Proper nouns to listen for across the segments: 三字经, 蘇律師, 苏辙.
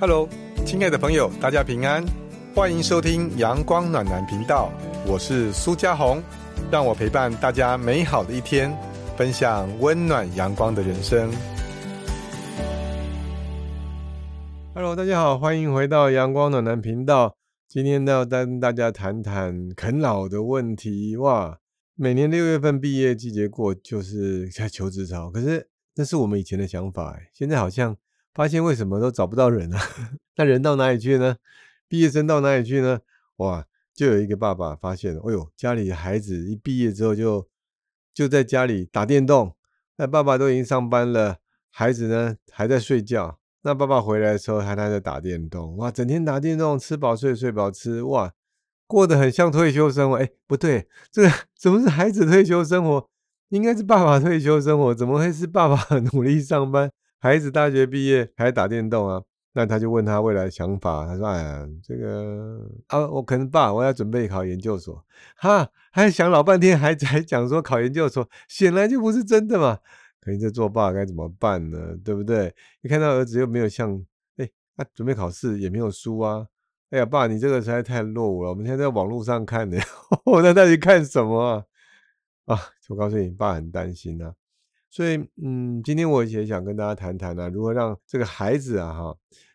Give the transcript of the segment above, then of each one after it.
Hello， 亲爱的朋友，大家平安，欢迎收听阳光暖男频道，我是苏嘉宏，让我陪伴大家美好的一天，分享温暖阳光的人生。Hello， 大家好，欢迎回到阳光暖男频道。今天要跟大家谈谈啃老的问题。哇，每年6月份毕业季节过就是在求职潮，可是那是我们以前的想法，现在好像发现为什么都找不到人啊？那人到哪里去呢？毕业生到哪里去呢？哇，就有一个爸爸发现，哎呦，家里的孩子一毕业之后就在家里打电动，那爸爸都已经上班了，孩子呢还在睡觉。那爸爸回来的时候还在打电动，哇，整天打电动，吃饱睡，睡饱吃，哇，过得很像退休生活。哎，不对，这个怎么是孩子退休生活？应该是爸爸退休生活，怎么会是爸爸努力上班，孩子大学毕业还打电动啊？那他就问他未来想法，他说：“哎呀，这个啊，我可能爸，我要准备考研究所。”哈，还想老半天，还讲说考研究所，显然就不是真的嘛。可是这做爸该怎么办呢？对不对？一看到儿子又没有像，哎，他准备考试也没有输啊。哎呀，爸，你这个实在太落伍了。我们现在在网络上看的，那到底看什么啊？啊，我告诉你，爸很担心啊。所以，今天我也想跟大家谈谈啊，如何让这个孩子啊，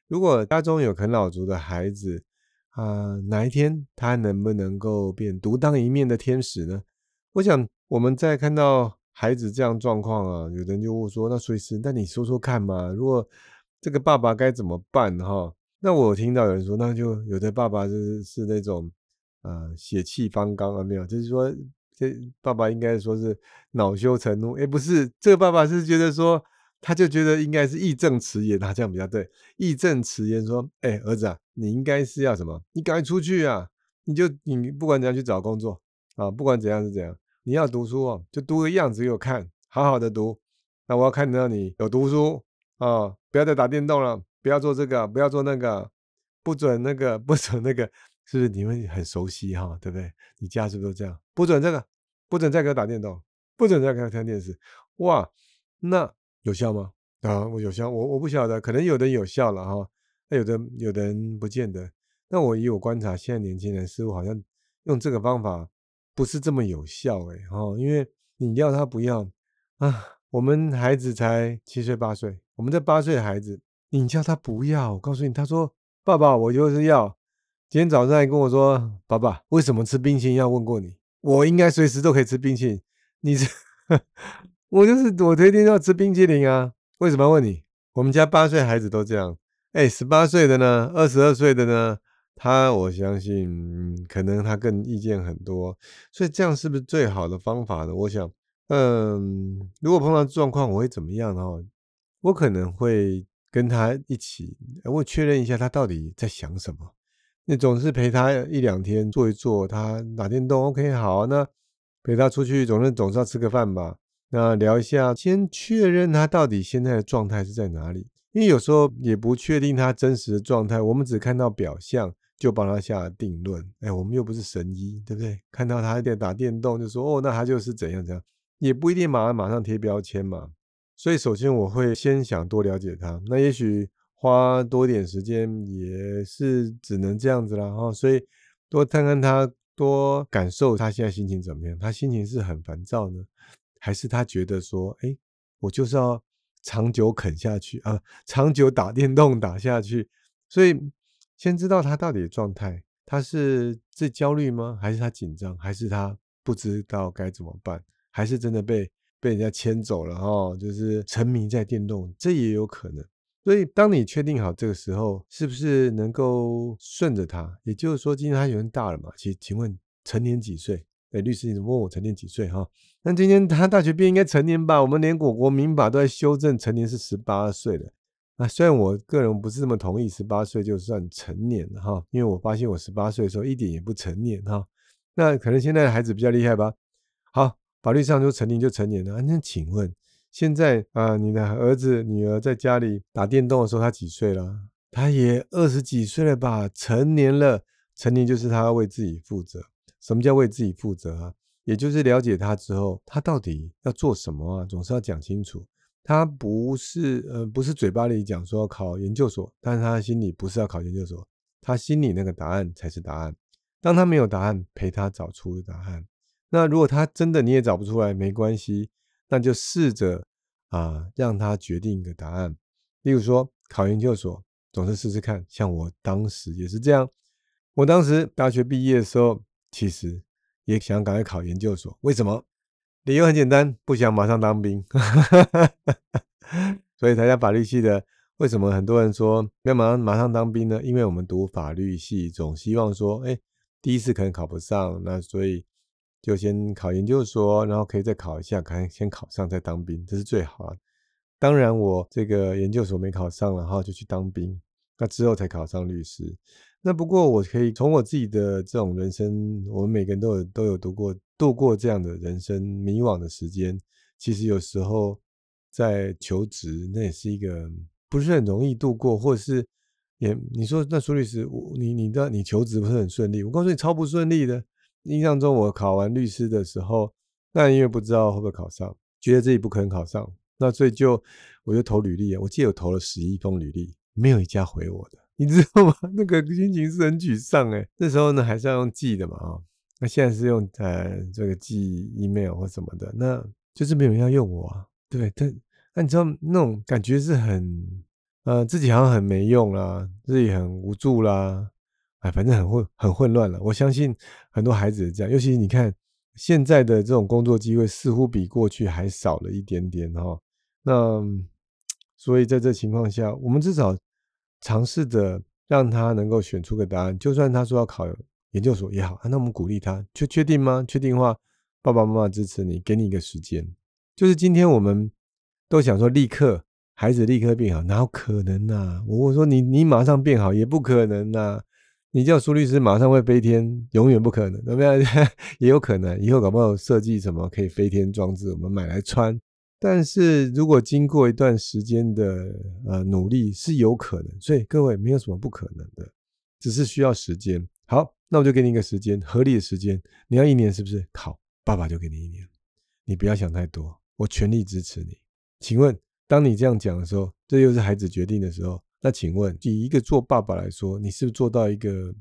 如果家中有啃老族的孩子啊，哪一天他能不能够变独当一面的天使呢？我想，我们在看到孩子这样状况啊，有人就会说，那所以是，那你说说看嘛，如果这个爸爸该怎么办哈？那我听到有人说，那就有的爸爸是那种血气方刚啊，没有，就是说。这爸爸应该说是恼羞成怒，哎，不是，这个爸爸是觉得说，他就觉得应该是义正辞严，他这样比较对，义正辞严说，哎，儿子啊，你应该是要什么？你赶快出去啊！你不管怎样去找工作啊，不管怎样是怎样，你要读书哦，就读个样子给我看，好好的读。那我要看到你有读书啊，不要再打电动了，不要做这个，不要做那个，不准那个，不准那个。是不是你们很熟悉哈？对不对？你家是不是都这样？不准这个，不准再给我打电动，不准再给我看电视。哇，那有效吗？啊，我有效，我不晓得，可能有的人有效了哈，那有的人不见得。那我以我观察，现在年轻人似乎好像用这个方法不是这么有效哈，因为你要他不要啊。我们孩子才7岁8岁，我们这8岁的孩子，你叫他不要，我告诉你，他说爸爸，我就是要。今天早上还跟我说，爸爸，为什么吃冰淇淋要问过你？我应该随时都可以吃冰淇淋。你这，我推荐要吃冰淇淋啊，为什么要问你？我们家8岁孩子都这样，哎，18岁的呢，22岁的呢，他我相信可能他更意见很多，所以这样是不是最好的方法呢？我想，如果碰到状况，我会怎么样哦？我可能会跟他一起，我确认一下他到底在想什么。你总是陪他1-2天坐一坐，他打电动 OK 好啊，那陪他出去总是要吃个饭吧，那聊一下，先确认他到底现在的状态是在哪里，因为有时候也不确定他真实的状态，我们只看到表象就帮他下定论，哎，我们又不是神医，对不对？看到他在打电动就说哦，那他就是怎样怎样，也不一定马上贴标签嘛。所以首先我会先想多了解他，那也许花多点时间也是只能这样子啦哈，所以多看看他，多感受他现在心情怎么样。他心情是很烦躁呢，还是他觉得说，哎，我就是要长久啃下去啊，长久打电动打下去。所以先知道他到底的状态，他是自焦虑吗？还是他紧张？还是他不知道该怎么办？还是真的被人家牵走了哈，就是沉迷在电动，这也有可能。所以当你确定好这个时候，是不是能够顺着他，也就是说今天他有点大了嘛，请问成年几岁？哎，律师你怎么问我成年几岁哈？那今天他大学毕业应该成年吧，我们连我国民法都在修正成年是18岁的。那虽然我个人不是这么同意18岁就算成年了哈，因为我发现我18岁的时候一点也不成年哈。那可能现在的孩子比较厉害吧。好，法律上说成年就成年了，那请问现在你的儿子女儿在家里打电动的时候，他几岁了？他也20几岁了吧，成年了。成年就是他要为自己负责。什么叫为自己负责啊？也就是了解他之后，他到底要做什么啊，总是要讲清楚。他不是嘴巴里讲说要考研究所，但是他心里不是要考研究所，他心里那个答案才是答案。当他没有答案，陪他找出答案。那如果他真的你也找不出来，没关系，那就试着让他决定一个答案。例如说考研究所总是试试看，像我当时也是这样。我当时大学毕业的时候，其实也想赶快考研究所。为什么？理由很简单，不想马上当兵。所以台大法律系的，为什么很多人说要马上当兵呢？因为我们读法律系总希望说第一次可能考不上，那所以就先考研究所，然后可以再考一下，看先考上再当兵，这是最好的。当然我这个研究所没考上，然后就去当兵，那之后才考上律师。那不过我可以从我自己的这种人生，我们每个人都有度过这样的人生迷惘的时间。其实有时候在求职，那也是一个不是很容易度过，或者是也你说那苏律师，你求职不是很顺利？我告诉你，超不顺利的。印象中我考完律师的时候，那因为不知道会不会考上，觉得自己不可能考上，那所以我就投履历。我记得我投了11封履历，没有一家回我的，你知道吗？那个心情是很沮丧那时候呢还是要用寄的嘛那现在是用这个寄 email 或什么的，那就是没有人要用我对。但那你知道那种感觉是很自己好像很没用啦，自己很无助啦，反正很混乱了。我相信很多孩子也这样，尤其你看现在的这种工作机会似乎比过去还少了一点点那所以在这情况下，我们至少尝试的让他能够选出个答案。就算他说要考研究所也好那我们鼓励他，确定吗？确定的话，爸爸妈妈支持你，给你一个时间。就是今天我们都想说立刻孩子立刻变好，哪有可能我说你马上变好也不可能你叫苏律师马上会飞天，永远不可能，怎么样？也有可能，以后搞不好设计什么可以飞天装置，我们买来穿。但是如果经过一段时间的努力，是有可能。所以各位没有什么不可能的，只是需要时间。好，那我就给你一个时间，合理的时间。你要1年是不是？好，爸爸就给你1年，你不要想太多，我全力支持你。请问，当你这样讲的时候，这又是孩子决定的时候。那请问以一个做爸爸来说，你是不是做到一个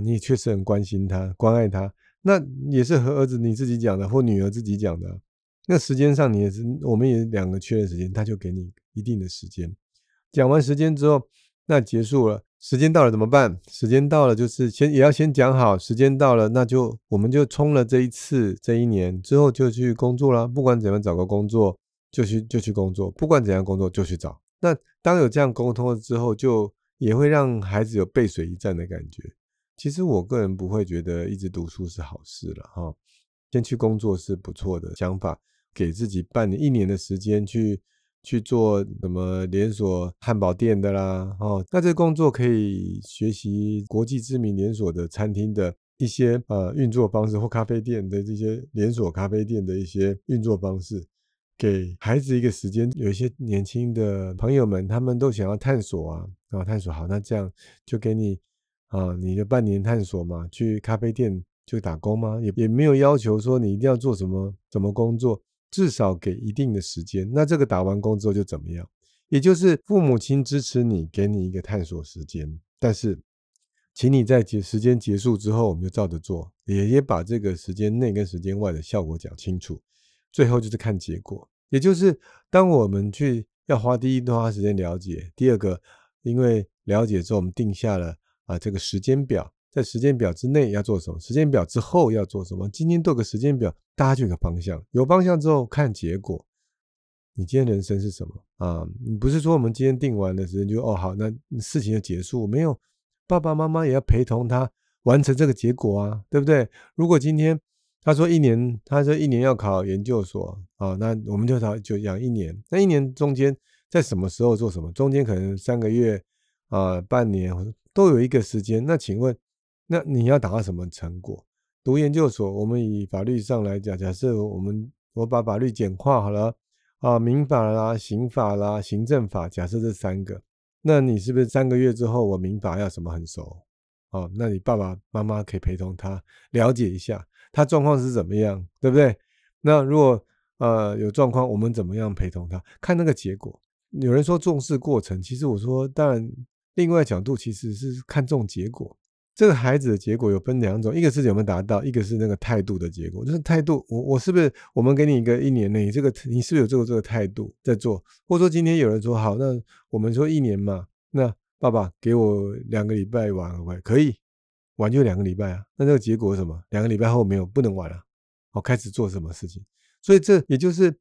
你也确实很关心他关爱他，那也是和儿子你自己讲的或女儿自己讲的那时间上你也是，我们也两个确认时间，他就给你一定的时间。讲完时间之后，那结束了，时间到了怎么办？时间到了就是也要先讲好，时间到了那就我们就冲了这一年之后就去工作啦，不管怎样找个工作就去工作，不管怎样工作就去找。那当有这样沟通之后，就也会让孩子有背水一战的感觉。其实我个人不会觉得一直读书是好事了先去工作是不错的想法，给自己1年的时间去做什么连锁汉堡店的啦那这工作可以学习国际知名连锁的餐厅的一些运作方式，或咖啡店的这些连锁咖啡店的一些运作方式。给孩子一个时间，有一些年轻的朋友们他们都想要探索探索。好，那这样就给你你的半年探索嘛，去咖啡店就打工嘛，也没有要求说你一定要做什么工作，至少给一定的时间。那这个打完工之后就怎么样？也就是父母亲支持你，给你一个探索时间，但是请你在时间结束之后我们就照着做，也把这个时间内跟时间外的效果讲清楚。最后就是看结果，也就是当我们去要花第一段花时间了解，第二个因为了解之后我们定下了这个时间表，在时间表之内要做什么，时间表之后要做什么，今天都有个时间表，大家就有个方向，有方向之后看结果。你今天人生是什么你不是说我们今天定完的时间就好，那事情就结束，没有，爸爸妈妈也要陪同他完成这个结果对不对？如果今天他说一年要考研究所那我们就讲1年。那1年中间在什么时候做什么？中间可能3个月半年都有一个时间。那请问，那你要达到什么成果？读研究所，我们以法律上来讲，假设我把法律简化好了民法啦、刑法啦、行政法，假设这3个，那你是不是3个月之后我民法要什么很熟？那你爸爸妈妈可以陪同他了解一下他状况是怎么样，对不对？那如果有状况我们怎么样陪同他，看那个结果。有人说重视过程，其实我说当然另外角度其实是看重结果。这个孩子的结果有分两种，一个是有没有达到，一个是那个态度的结果。就是态度，我是不是，我们给你一个一年内，你这个你是不是有做这个态度在做？或者说今天有人说好，那我们说一年嘛，那爸爸给我2个礼拜玩好不好？可以玩就2个礼拜啊。那这个结果是什么？2个礼拜后没有不能玩了，好，开始做什么事情？所以这也就是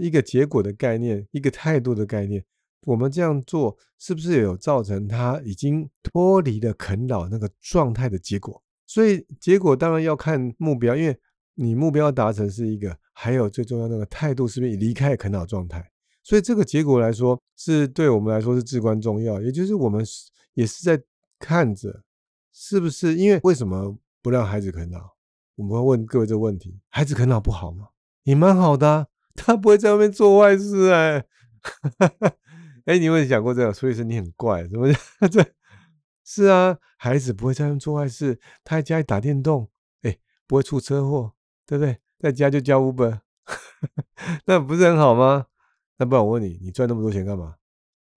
一个结果的概念，一个态度的概念。我们这样做是不是有造成他已经脱离了啃老那个状态的结果？所以结果当然要看目标，因为你目标达成是一个，还有最重要那个态度是不是离开啃老状态。所以这个结果来说，是对我们来说是至关重要，也就是我们也是在看着是不是，因为为什么不让孩子啃老？我们会问各位这个问题，孩子啃老不好吗？也蛮好的啊，他不会在外面做坏事哎，你有没有想过这样？所以是你很怪，怎么这？是啊，孩子不会在外面做坏事，他在家里打电动，哎，不会出车祸，对不对？在家就叫 Uber， 那不是很好吗？那不然我问你，你赚那么多钱干嘛？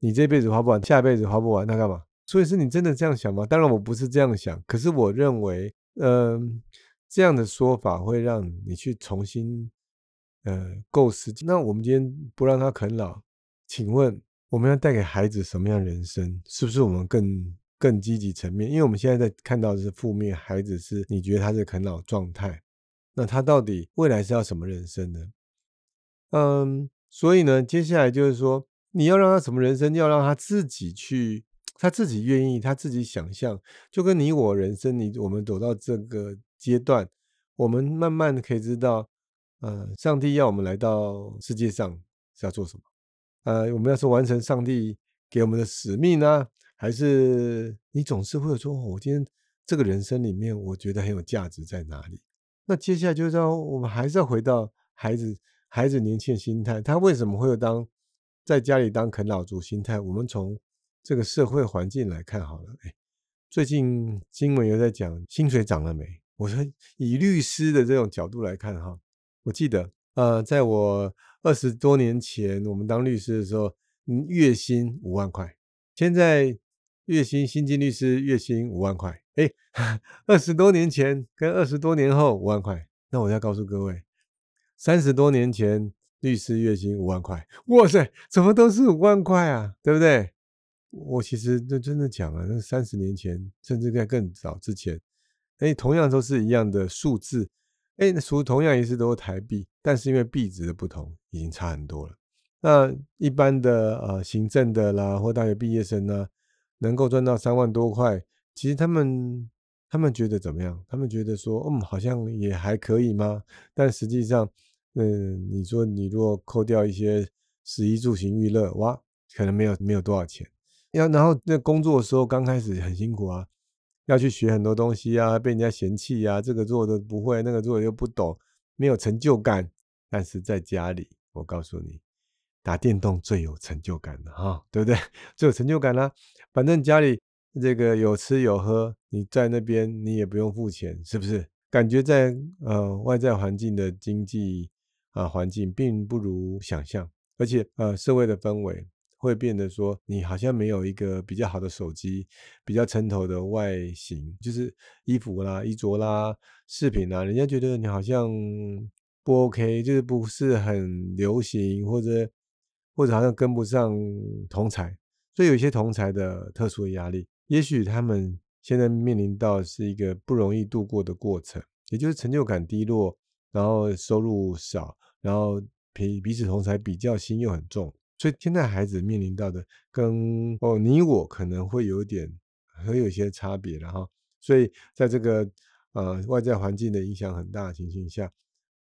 你这辈子花不完，下辈子花不完，那干嘛？所以是你真的这样想吗？当然我不是这样想，可是我认为，这样的说法会让你去重新构思。那我们今天不让他啃老，请问？我们要带给孩子什么样的人生？是不是我们更积极层面？因为我们现在在看到的是负面，孩子是你觉得他是啃老状态，那他到底未来是要什么人生呢？所以呢，接下来就是说，你要让他什么人生，要让他自己去，他自己愿意，他自己想象，就跟你我人生，我们走到这个阶段，我们慢慢可以知道，上帝要我们来到世界上是要做什么。我们要是完成上帝给我们的使命呢，还是你总是会说，我今天这个人生里面，我觉得很有价值在哪里？那接下来就是要我们还是要回到孩子年轻的心态，他为什么会有在家里当啃老族心态？我们从这个社会环境来看好了。最近新闻又在讲薪水涨了没？我说以律师的这种角度来看哈，我记得在我20多年前，我们当律师的时候，月薪5万块。现在新进律师月薪5万块。20多年前跟20多年后5万块。那我要告诉各位，30多年前律师月薪5万块。哇塞，怎么都是5万块啊？对不对？我其实就真的讲了，那30年前，甚至在更早之前，同样都是一样的数字。同样也是都是台币，但是因为币值的不同，已经差很多了。那一般的行政的啦，或大学毕业生呢，能够赚到3万多块，其实他们觉得怎么样？他们觉得说，好像也还可以吗？但实际上，你说你如果扣掉一些食衣住行娱乐，哇，可能没有多少钱。然后那工作的时候刚开始很辛苦啊。要去学很多东西啊，被人家嫌弃啊，这个做的不会，那个做的又不懂，没有成就感。但是在家里，我告诉你，打电动最有成就感了哈，对不对？最有成就感啦。反正家里这个有吃有喝，你在那边你也不用付钱，是不是？感觉在外在环境的经济环境并不如想象，而且社会的氛围。会变得说，你好像没有一个比较好的手机，比较衬头的外形，就是衣服啦、衣着啦、饰品啦，人家觉得你好像不 OK， 就是不是很流行，或者好像跟不上同侪，所以有一些同侪的特殊的压力，也许他们现在面临到是一个不容易度过的过程，也就是成就感低落，然后收入少，然后彼此同侪比较心又很重。所以现在孩子面临到的跟你我可能会有点有一些差别了哈，所以在这个外在环境的影响很大的情形下，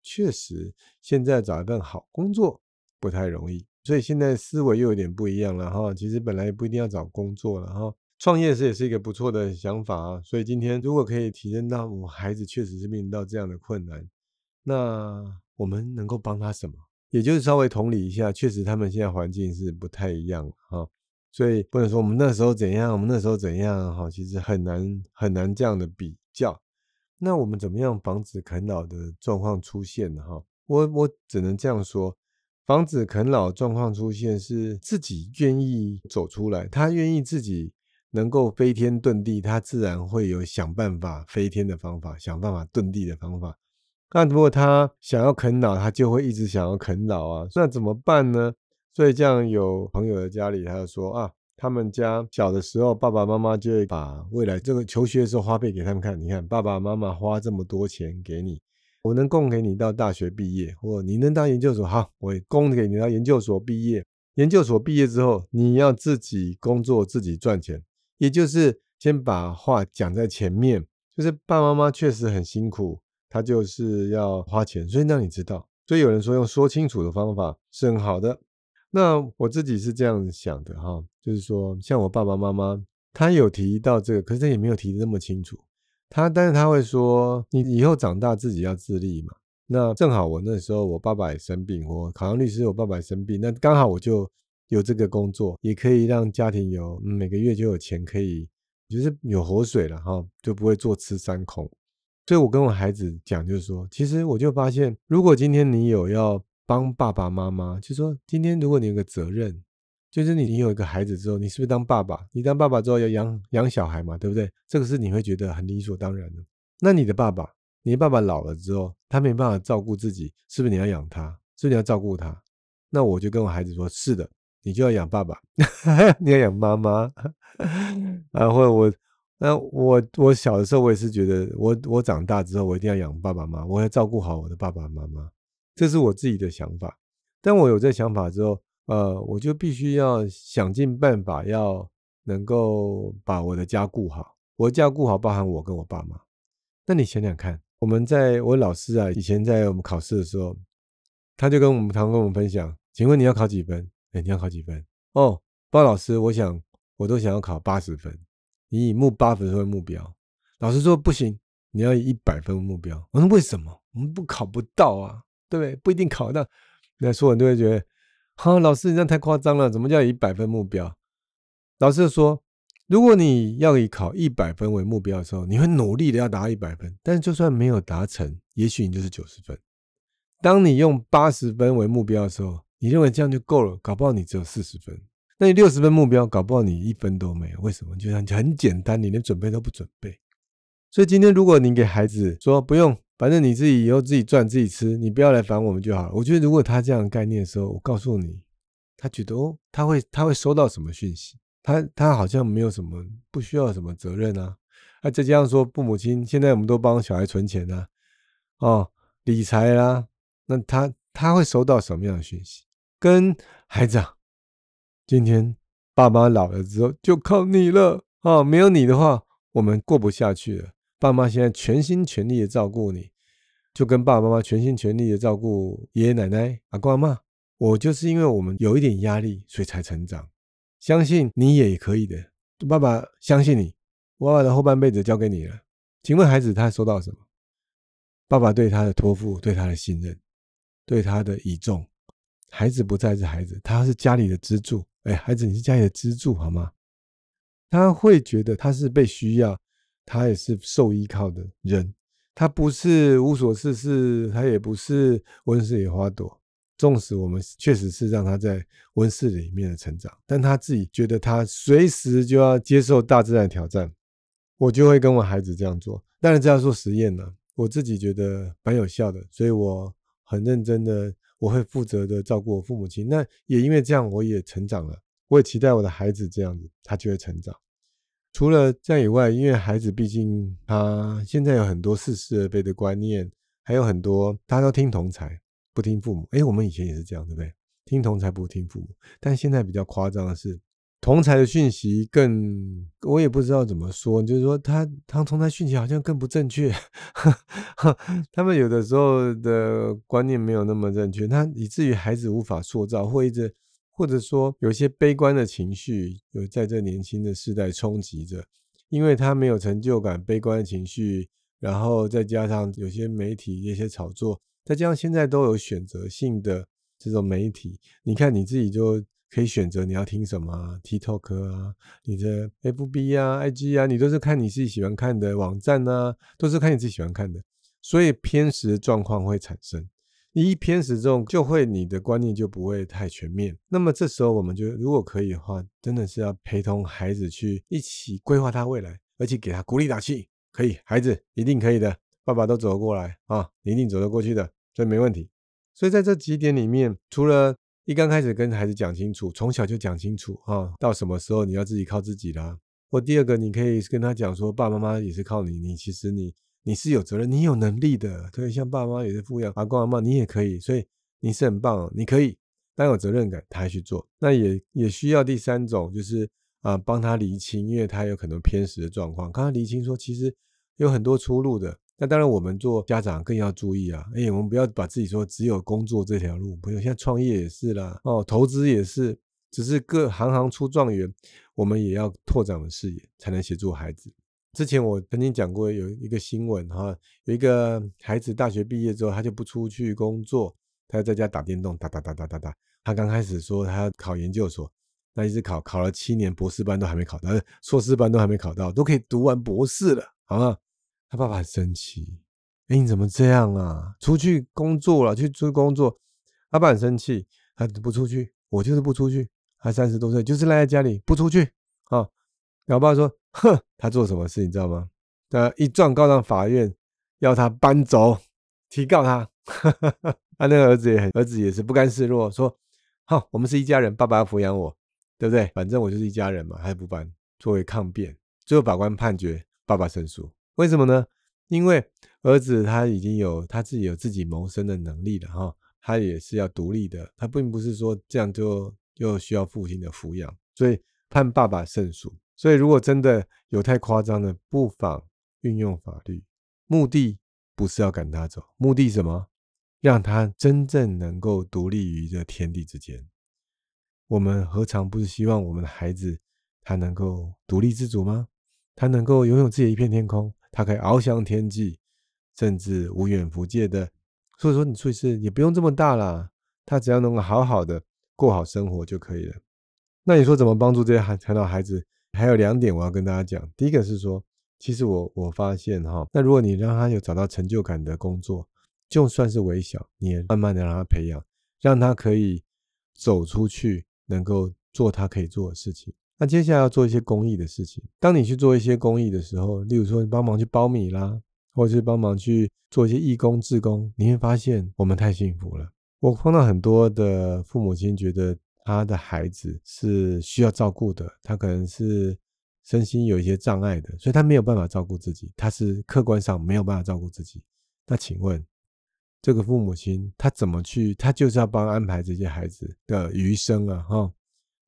确实现在找一份好工作不太容易，所以现在思维又有点不一样了哈。其实本来也不一定要找工作了哈，创业也是一个不错的想法啊。所以今天如果可以体认到我孩子确实是面临到这样的困难，那我们能够帮他什么？也就是稍微同理一下，确实他们现在环境是不太一样所以不能说我们那时候怎样，我们那时候怎样其实很难这样的比较。那我们怎么样防止啃老的状况出现呢？我只能这样说，防止啃老状况出现是自己愿意走出来，他愿意自己能够飞天遁地，他自然会有想办法飞天的方法，想办法遁地的方法。那如果他想要啃老，他就会一直想要啃老啊，那怎么办呢？所以这样有朋友的家里他就说啊，他们家小的时候爸爸妈妈就会把未来这个求学的时候花费给他们看，你看爸爸妈妈花这么多钱给你，我能供给你到大学毕业，或你能当研究所，好，我供给你到研究所毕业，研究所毕业之后你要自己工作自己赚钱，也就是先把话讲在前面，就是爸爸妈妈确实很辛苦，他就是要花钱，所以让你知道，所以有人说用说清楚的方法是很好的。那我自己是这样想的哈，就是说像我爸爸妈妈他有提到这个，可是他也没有提得那么清楚，但是他会说你以后长大自己要自立嘛。那正好我那时候我爸爸也生病，我考上律师，我爸爸也生病，那刚好我就有这个工作，也可以让家庭有每个月就有钱，可以就是有活水了哈，就不会坐吃山空。所以我跟我孩子讲，就是说其实我就发现，如果今天你有要帮爸爸妈妈，就是说今天如果你有个责任，就是你有一个孩子之后，你是不是当爸爸，你当爸爸之后要养小孩嘛，对不对？这个是你会觉得很理所当然的。那你的爸爸老了之后他没办法照顾自己，是不是你要养他，是不是你要照顾他？那我就跟我孩子说，是的，你就要养爸爸你要养妈妈然后我小的时候我也是觉得我长大之后我一定要养爸爸妈妈，我要照顾好我的爸爸妈妈，这是我自己的想法。但我有这想法之后我就必须要想尽办法要能够把我的家顾好，我的家顾好包含我跟我爸妈。那你想想看，我老师啊，以前在我们考试的时候，他就常跟我们分享，请问你要考几分？你要考几分？哦，包老师，我都想要考80分，你以80分为目标。老师说不行，你要以100分为目标。我说为什么？我们考不到啊，对不对？不一定考得到。那所有人都会觉得啊，老师你这样太夸张了，怎么叫以100分目标？老师说，如果你要以考100分为目标的时候，你会努力的要达到100分，但是就算没有达成，也许你就是90分。当你用80分为目标的时候，你认为这样就够了，搞不好你只有40分。那你60分目标，搞不好你一分都没有，为什么？就很简单，你连准备都不准备。所以今天如果你给孩子说不用，反正你自己以后自己赚自己吃，你不要来烦我们就好了。我觉得如果他这样的概念的时候，我告诉你，他觉得哦，他会收到什么讯息？他好像没有什么不需要什么责任啊。那再加上说父母亲现在我们都帮小孩存钱啊，哦，理财啦，那他会收到什么样的讯息？跟孩子啊，今天爸妈老了之后就靠你了哦，没有你的话我们过不下去了。爸妈现在全心全力的照顾你。就跟爸爸妈妈全心全力的照顾爷爷奶奶阿公阿嬷，我就是因为我们有一点压力所以才成长，相信你也可以的，爸爸相信你，我爸爸的后半辈子交给你了。请问孩子他收到什么？爸爸对他的托付，对他的信任，对他的倚重。孩子不再是孩子，他是家里的支柱。孩子你是家里的支柱好吗？他会觉得他是被需要，他也是受依靠的人，他不是无所事事，他也不是温室野花朵。纵使我们确实是让他在温室里面的成长，但他自己觉得他随时就要接受大自然挑战。我就会跟我孩子这样做，当然这样做实验了，我自己觉得蛮有效的，所以我很认真的，我会负责的照顾我父母亲。那也因为这样我也成长了，我也期待我的孩子这样子他就会成长。除了这样以外，因为孩子毕竟他现在有很多似是而非的观念，还有很多大家都听同侪不听父母。我们以前也是这样，对不对？听同侪不听父母。但现在比较夸张的是，同侪的讯息更，我也不知道怎么说，就是说他同侪讯息好像更不正确他们有的时候的观念没有那么正确，他以至于孩子无法塑造，或者说有些悲观的情绪有在这年轻的世代冲击着，因为他没有成就感，悲观的情绪，然后再加上有些媒体一些炒作，再加上现在都有选择性的这种媒体，你看你自己就可以选择你要听什么啊， TikTok 啊，你的 FB 啊， IG 啊，你都是看你自己喜欢看的网站啊，都是看你自己喜欢看的，所以偏食的状况会产生。你一偏食重，就会你的观念就不会太全面。那么这时候我们就如果可以的话，真的是要陪同孩子去一起规划他未来，而且给他鼓励打气，可以，孩子一定可以的，爸爸都走过来啊，你一定走得过去的，所以没问题。所以在这几点里面，除了一刚开始跟孩子讲清楚，从小就讲清楚啊，到什么时候你要自己靠自己啦。或第二个，你可以跟他讲说，爸爸妈妈也是靠你，你其实你是有责任，你有能力的，对，像爸妈也是富养，阿公阿嬷你也可以，所以你是很棒，你可以，当有责任感，他还去做。那也需要第三种，就是帮他厘清，因为他有可能偏食的状况，帮他厘清说其实有很多出路的。那当然我们做家长更要注意啊，我们不要把自己说只有工作这条路，朋友现在创业也是啦，投资也是，只是各行行出状元，我们也要拓展我们视野，才能协助孩子。之前我曾经讲过有一个新闻哈，有一个孩子大学毕业之后他就不出去工作，他在家打电动，打。他刚开始说他要考研究所，那一直考了7年，博士班都还没考到，硕士班都还没考到，都可以读完博士了，好吗？他爸爸很生气，你怎么这样啊？去工作。他爸很生气，他不出去，我就是不出去。他30多岁就是赖在家里不出去啊。老爸说，哼，他做什么事你知道吗？他一状告上法院，要他搬走，提告他。他那个儿子也是不甘示弱，说好，我们是一家人，爸爸要抚养我，对不对？反正我就是一家人嘛，还不搬，作为抗辩。最后法官判决爸爸胜诉，为什么呢？因为儿子他已经有他自己谋生的能力了哈，他也是要独立的，他并不是说这样就需要父亲的抚养，所以判爸爸胜诉。所以如果真的有太夸张的，不妨运用法律，目的不是要赶他走，目的什么？让他真正能够独立于这天地之间。我们何尝不是希望我们的孩子他能够独立自主吗？他能够拥有自己的一片天空，他可以翱翔天际，甚至无远弗届的。所以说你出去也不用这么大啦，他只要能够好好的过好生活就可以了。那你说怎么帮助这些残障孩子？还有2点我要跟大家讲。第一个是说，其实我发现哈，那如果你让他有找到成就感的工作，就算是微小，你也慢慢的让他培养，让他可以走出去，能够做他可以做的事情。那接下来要做一些公益的事情。当你去做一些公益的时候，例如说你帮忙去包米啦，或者是帮忙去做一些义工志工，你会发现我们太幸福了。我碰到很多的父母亲觉得他的孩子是需要照顾的，他可能是身心有一些障碍的，所以他没有办法照顾自己，他是客观上没有办法照顾自己。那请问这个父母亲他怎么去，他就是要帮安排这些孩子的余生啊哈。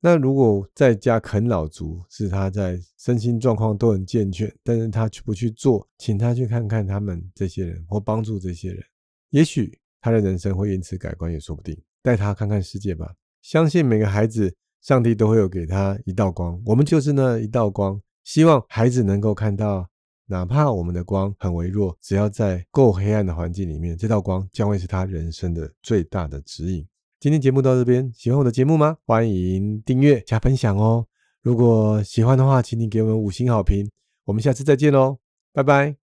那如果在家啃老族，是他在身心状况都很健全，但是他不去做，请他去看看他们这些人，或帮助这些人，也许他的人生会因此改观也说不定。带他看看世界吧，相信每个孩子上帝都会有给他一道光，我们就是那一道光，希望孩子能够看到，哪怕我们的光很微弱，只要在够黑暗的环境里面，这道光将会是他人生的最大的指引。今天节目到这边，喜欢我的节目吗？欢迎订阅加分享哦。如果喜欢的话，请你给我们5星好评。我们下次再见喽，拜拜。